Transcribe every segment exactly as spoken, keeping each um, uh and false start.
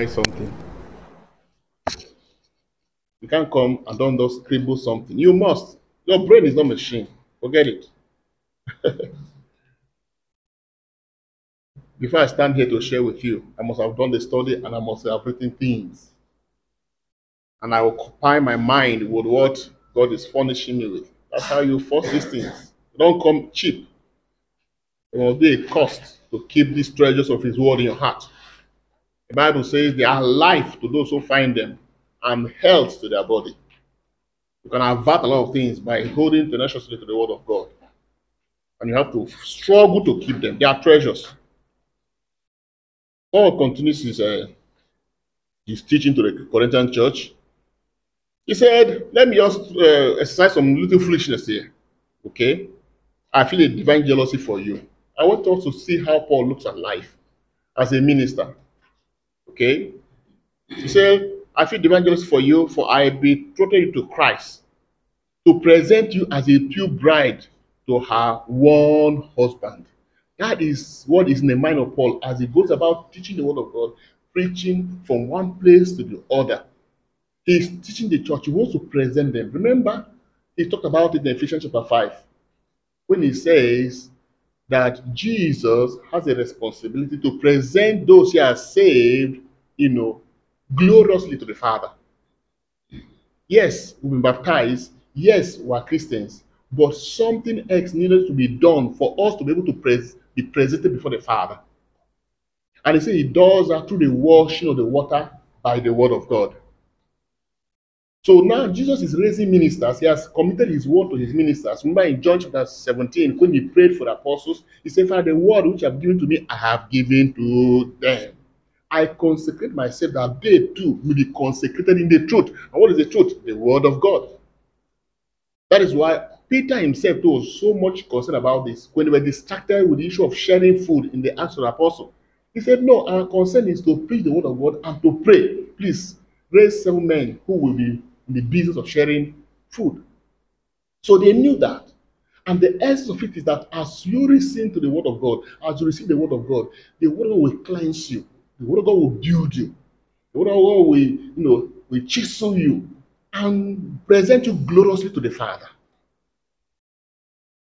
organize something. You can't come and don't just scribble something. You must. Your brain is not a machine. Forget it. Before I stand here to share with you, I must have done the study and I must have written things. And I occupy my mind with what God is furnishing me with. That's how you force these things. They don't come cheap. There must be a cost to keep these treasures of His word in your heart. The Bible says they are life to those who find them and health to their body. You can avert a lot of things by holding tenaciously to the word of God. And you have to struggle to keep them. They are treasures. Paul continues his, uh, his teaching to the Corinthian church. He said, let me just uh, exercise some little foolishness here. Okay? I feel a divine jealousy for you. I want us to see how Paul looks at life as a minister. Okay? He said, I feel divine jealousy for you, for I betrothed you to Christ, to present you as a pure bride to her one husband. That is what is in the mind of Paul as he goes about teaching the word of God, preaching from one place to the other. He's teaching the church. He wants to present them. Remember, he talked about it in Ephesians chapter five, when he says that Jesus has a responsibility to present those who are saved, you know, gloriously to the Father. Yes, we've been baptized. Yes, we are Christians. But something else needed to be done for us to be able to present. Be presented before the Father. And he said he does that through the washing of the water by the word of God. So now Jesus is raising ministers. He has committed his word to his ministers. Remember in John chapter seventeen, when he prayed for the apostles, he said, Father, the word which you have given to me, I have given to them. I consecrate myself that they too will be consecrated in the truth. And what is the truth? The word of God. That is why Peter himself was so much concerned about this when they were distracted with the issue of sharing food in the Acts of the Apostle. He said, no, our concern is to preach the word of God and to pray. Please, raise seven men who will be in the business of sharing food. So they knew that. And the essence of it is that as you listen to the word of God, as you receive the word of God, the word of God will cleanse you. The word of God will build you. The word of God will, you know, will chisel you and present you gloriously to the Father.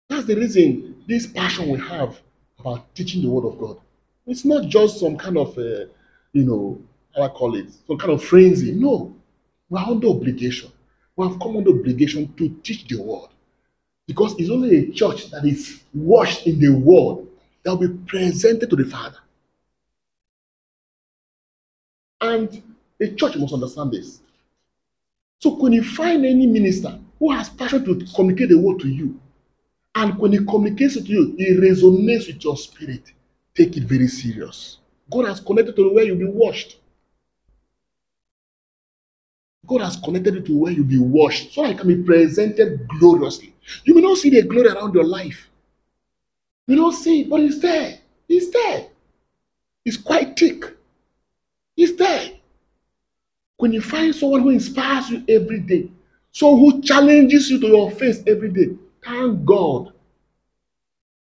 That's the reason this passion we have about teaching the word of God. It's not just some kind of, uh, you know, how I call it, some kind of frenzy. No, we are under obligation. We have come under obligation to teach the word. Because it's only a church that is washed in the word that will be presented to the Father. And the church must understand this. So when you find any minister who has passion to communicate the word to you, and when he communicates it to you, it resonates with your spirit. Take it very serious. God has connected to where you'll be washed. God has connected it to where you'll be washed so that it can be presented gloriously. You may not see the glory around your life. You don't see it, but it's there. It's there. It's quite thick. It's there. When you find someone who inspires you every day, someone who challenges you to your face every day, thank God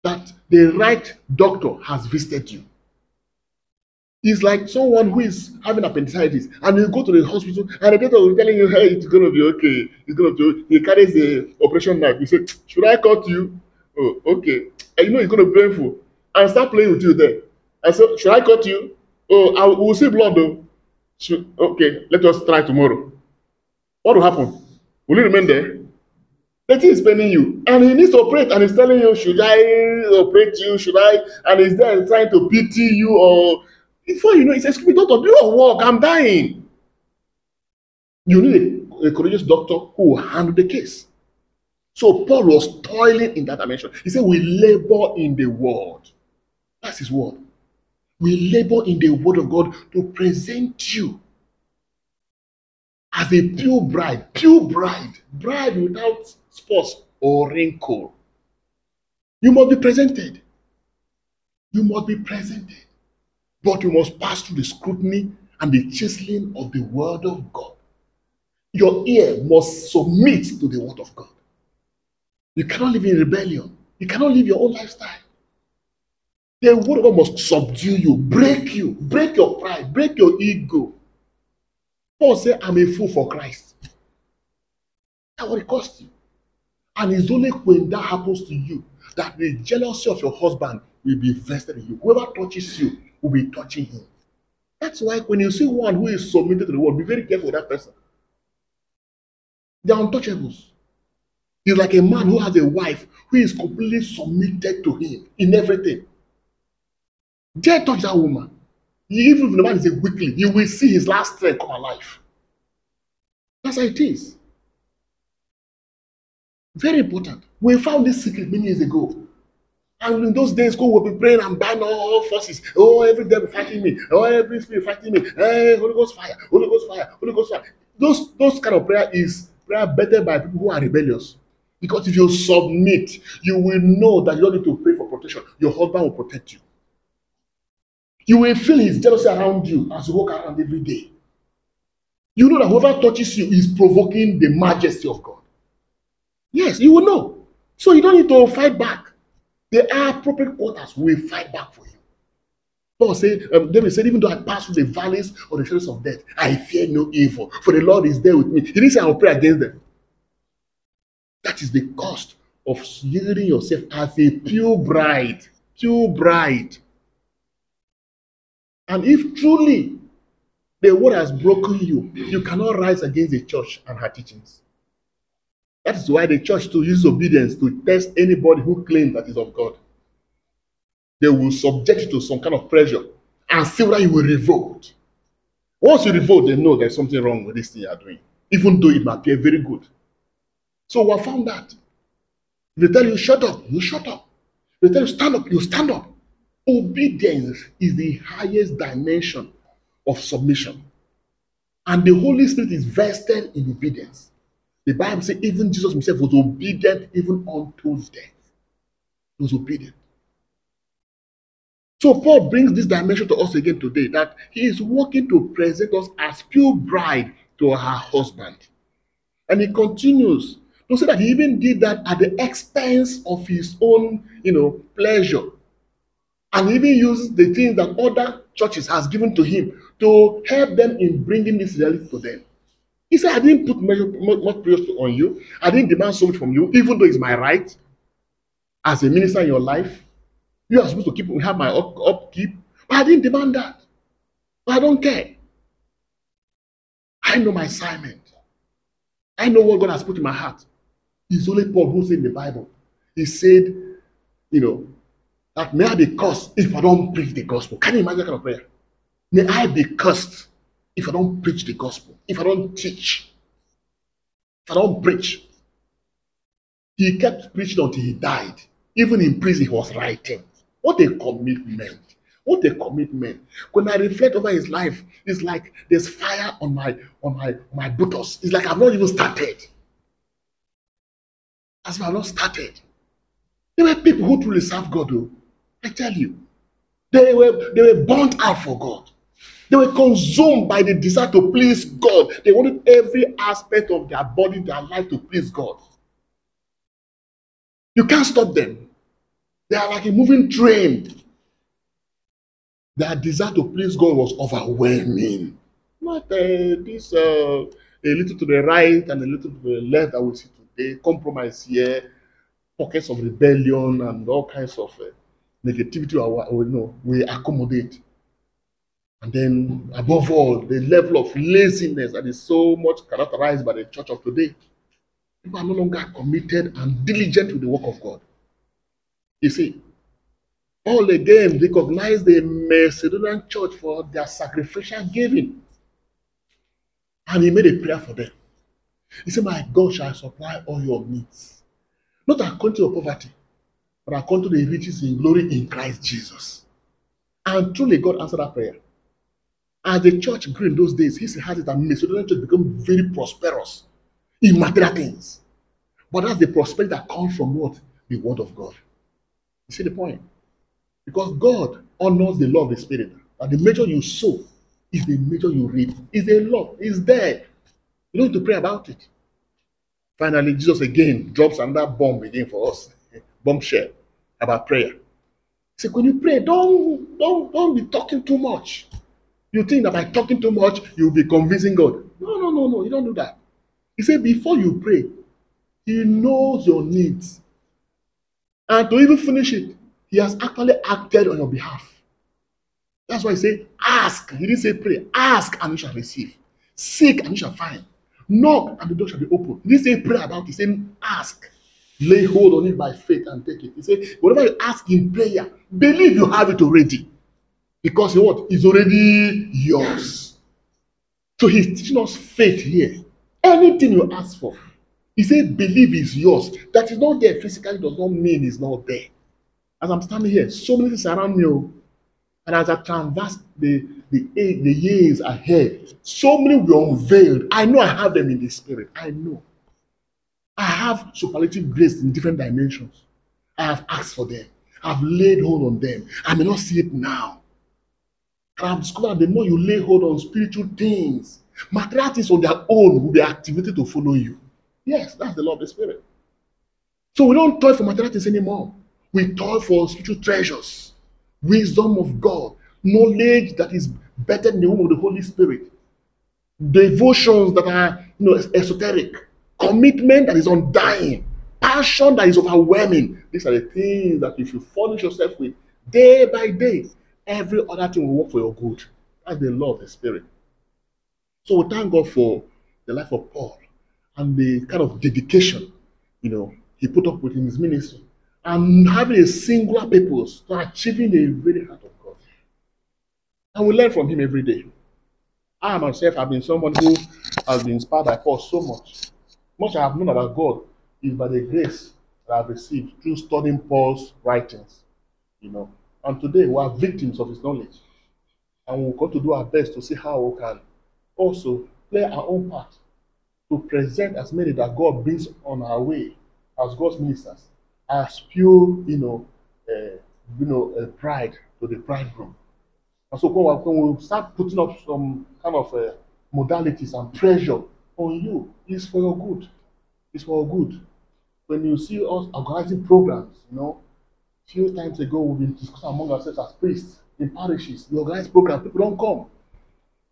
that the right doctor has visited you. It's like someone who is having appendicitis and you go to the hospital and the doctor is telling you, hey, it's going to be okay. It's going to be okay. He carries the operation knife. You say, should I cut you? Oh, okay. And you know it's going to be painful. And start playing with you there. I said, should I cut you? Oh, I will see blood though. Should, okay, let us try tomorrow. What will happen? Will you remain there? The thing is paining you, and he needs to operate, and he's telling you, should I operate you? Should I? And he's there trying to pity you, or before you know, he says, excuse me, doctor, do your work, I'm dying. You need a, a courageous doctor who will handle the case. So Paul was toiling in that dimension. He said, we labor in the word. That's his word. We labor in the word of God to present you as a pure bride, pure bride, bride without spots or wrinkle. You must be presented. You must be presented. But you must pass through the scrutiny and the chiseling of the word of God. Your ear must submit to the word of God. You cannot live in rebellion. You cannot live your own lifestyle. The word of God must subdue you, break you, break your pride, break your ego, Paul said, I'm a fool for Christ. That will cost you. And it's only when that happens to you that the jealousy of your husband will be vested in you. Whoever touches you will be touching him. That's why when you see one who is submitted to the world, be very careful with that person. They are untouchables. It's like a man who has a wife who is completely submitted to him in everything. Dare touch that woman. Even if the man is a weakling, you will see his last thread come alive. That's how it is. Very important. We found this secret many years ago. And in those days, God will be praying and bind all forces. Oh, every devil fighting me. Oh, every spirit fighting me. Hey, Holy Ghost fire. Holy Ghost fire. Holy Ghost fire. Those, those kind of prayer is prayer better by people who are rebellious. Because if you submit, you will know that you don't need to pray for protection. Your husband will protect you. You will feel his jealousy around you as you walk around every day. You know that whoever touches you is provoking the majesty of God. Yes, you will know. So you don't need to fight back. There are appropriate quarters who will fight back for you. Paul said, um, David said, even though I pass through the valleys of the shadows of death, I fear no evil, for the Lord is there with me. He didn't say I will pray against them. That is the cost of yielding yourself as a pure bride. Pure bride. And if truly the word has broken you, you cannot rise against the church and her teachings. That is why the church to use obedience to test anybody who claims that is of God. They will subject you to some kind of pressure and see whether you will revolt. Once you revolt, they know there's something wrong with this thing you are doing, even though it might appear very good. So we have found that. If they tell you shut up, you shut up. If they tell you stand up, you stand up. Obedience is the highest dimension of submission. And the Holy Spirit is vested in obedience. The Bible says even Jesus himself was obedient even unto death. He was obedient. So Paul brings this dimension to us again today, that he is working to present us as pure bride to her husband. And he continues to say that he even did that at the expense of his own, you know, pleasure. And even uses the things that other churches has given to him to help them in bringing this reality to them. He said, I didn't put much pressure on you. I didn't demand so much from you, even though it's my right as a minister in your life. You are supposed to keep have my up, upkeep. But I didn't demand that. But I don't care. I know my assignment. I know what God has put in my heart. It's only Paul who said in the Bible. He said, you know, that may I be cursed if I don't preach the gospel. Can you imagine that kind of prayer? May I be cursed if I don't preach the gospel, if I don't teach, if I don't preach. He kept preaching until he died. Even in prison, he was writing. What a commitment. What a commitment. When I reflect over his life, it's like there's fire on my on my, my buttocks. It's like I've not even started. As if I've not started. There were people who truly serve God, though. I tell you, they were, they were burnt out for God. They were consumed by the desire to please God. They wanted every aspect of their body, their life to please God. You can't stop them. They are like a moving train. Their desire to please God was overwhelming. Not uh, this uh, a little to the right and a little to the left that we see today, compromise here, pockets of rebellion and all kinds of uh, negativity or, or, you know, we accommodate. And then, above all, the level of laziness that is so much characterized by the church of today. People are no longer committed and diligent with the work of God. You see, Paul again recognized the Macedonian church for their sacrificial giving. And he made a prayer for them. He said, my God shall supply all your needs. Not according to your poverty, but according to the riches in glory in Christ Jesus. And truly God answered that prayer. As the church grew in those days, he has it that Macedonian church become very prosperous in material things. But that's the prosperity that comes from what? The word of God. You see the point? Because God honors the law of the Spirit. And the measure you sow is the measure you reap. It's a law. It's there. You don't need to pray about it. Finally, Jesus again drops another bomb again for us. Bombshell about prayer. He said, when you pray, don't, don't, don't be talking too much. You think that by talking too much, you'll be convincing God. No, no, no, no. You don't do that. He said, before you pray, He knows your needs. And to even finish it, He has actually acted on your behalf. That's why He said, ask. He didn't say pray. Ask and you shall receive. Seek and you shall find. Knock and the door shall be opened. He didn't say pray about it. He said, ask. Lay hold on it by faith and take it. He said, whatever you ask in prayer, believe you have it already. Because you know what? It's already yours. So He's teaching us faith here. Anything you ask for, He said, believe is yours. That is not there physically does not mean it's not there. As I'm standing here, so many things around me, and as I canvass the, the, the years ahead, so many will unveiled. I know I have them in the spirit. I know. I have superlative grace in different dimensions. I have asked for them. I have laid hold on them. I may not see it now. And I've discovered the more you lay hold on spiritual things, material things on their own will be activated to follow you. Yes, that's the law of the Spirit. So we don't toil for material things anymore. We toil for spiritual treasures, wisdom of God, knowledge that is better than the womb of the Holy Spirit, devotions that are, you know, esoteric, commitment that is undying, passion that is overwhelming. These are the things that if you furnish yourself with day by day, every other thing will work for your good. That's the law of the Spirit. So we thank God for the life of Paul and the kind of dedication, you know, he put up with in his ministry, and having a singular purpose to achieving the very heart of God. And we learn from him every day. I myself have been someone who has been inspired by Paul so much. Much I have known about God is by the grace that I have received through studying Paul's writings, you know. And today we are victims of his knowledge. And we've got to do our best to see how we can also play our own part to present as many that God brings on our way as God's ministers, as pure, you know, uh, you know, uh, bride to the bridegroom. And so when we start putting up some kind of uh, modalities and pressure on you, it's for your good. It's for your good. When you see us organizing programs, you know, a few times ago we've been discussing among ourselves as priests in parishes. We organize programs, people don't come.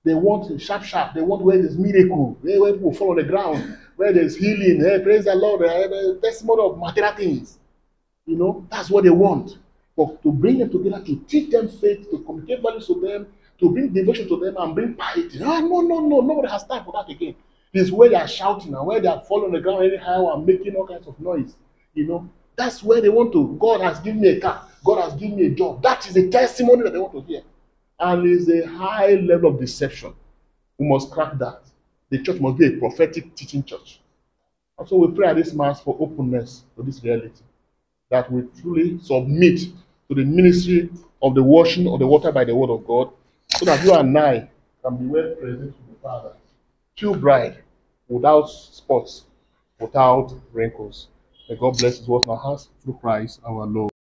They want sharp, sharp. They want where there's miracle, where people fall on the ground, where there's healing. Hey, praise the Lord. Hey, testimony of material things. You know, that's what they want. But to bring them together, to teach them faith, to communicate values to them, to bring devotion to them, and bring piety. No, no, no, no. Nobody has time for that again. It's where they are shouting and where they are falling on the ground anyhow and making all kinds of noise. You know, that's where they want to. God has given me a car. God has given me a job. That is the testimony that they want to hear. And it's a high level of deception. We must crack that. The church must be a prophetic teaching church. And so we pray at this Mass for openness to this reality, that we truly submit to the ministry of the washing of the water by the word of God, so that you and I can be well present to the Father, pure bride, without spots, without wrinkles. May God bless His word in our hearts through Christ our Lord.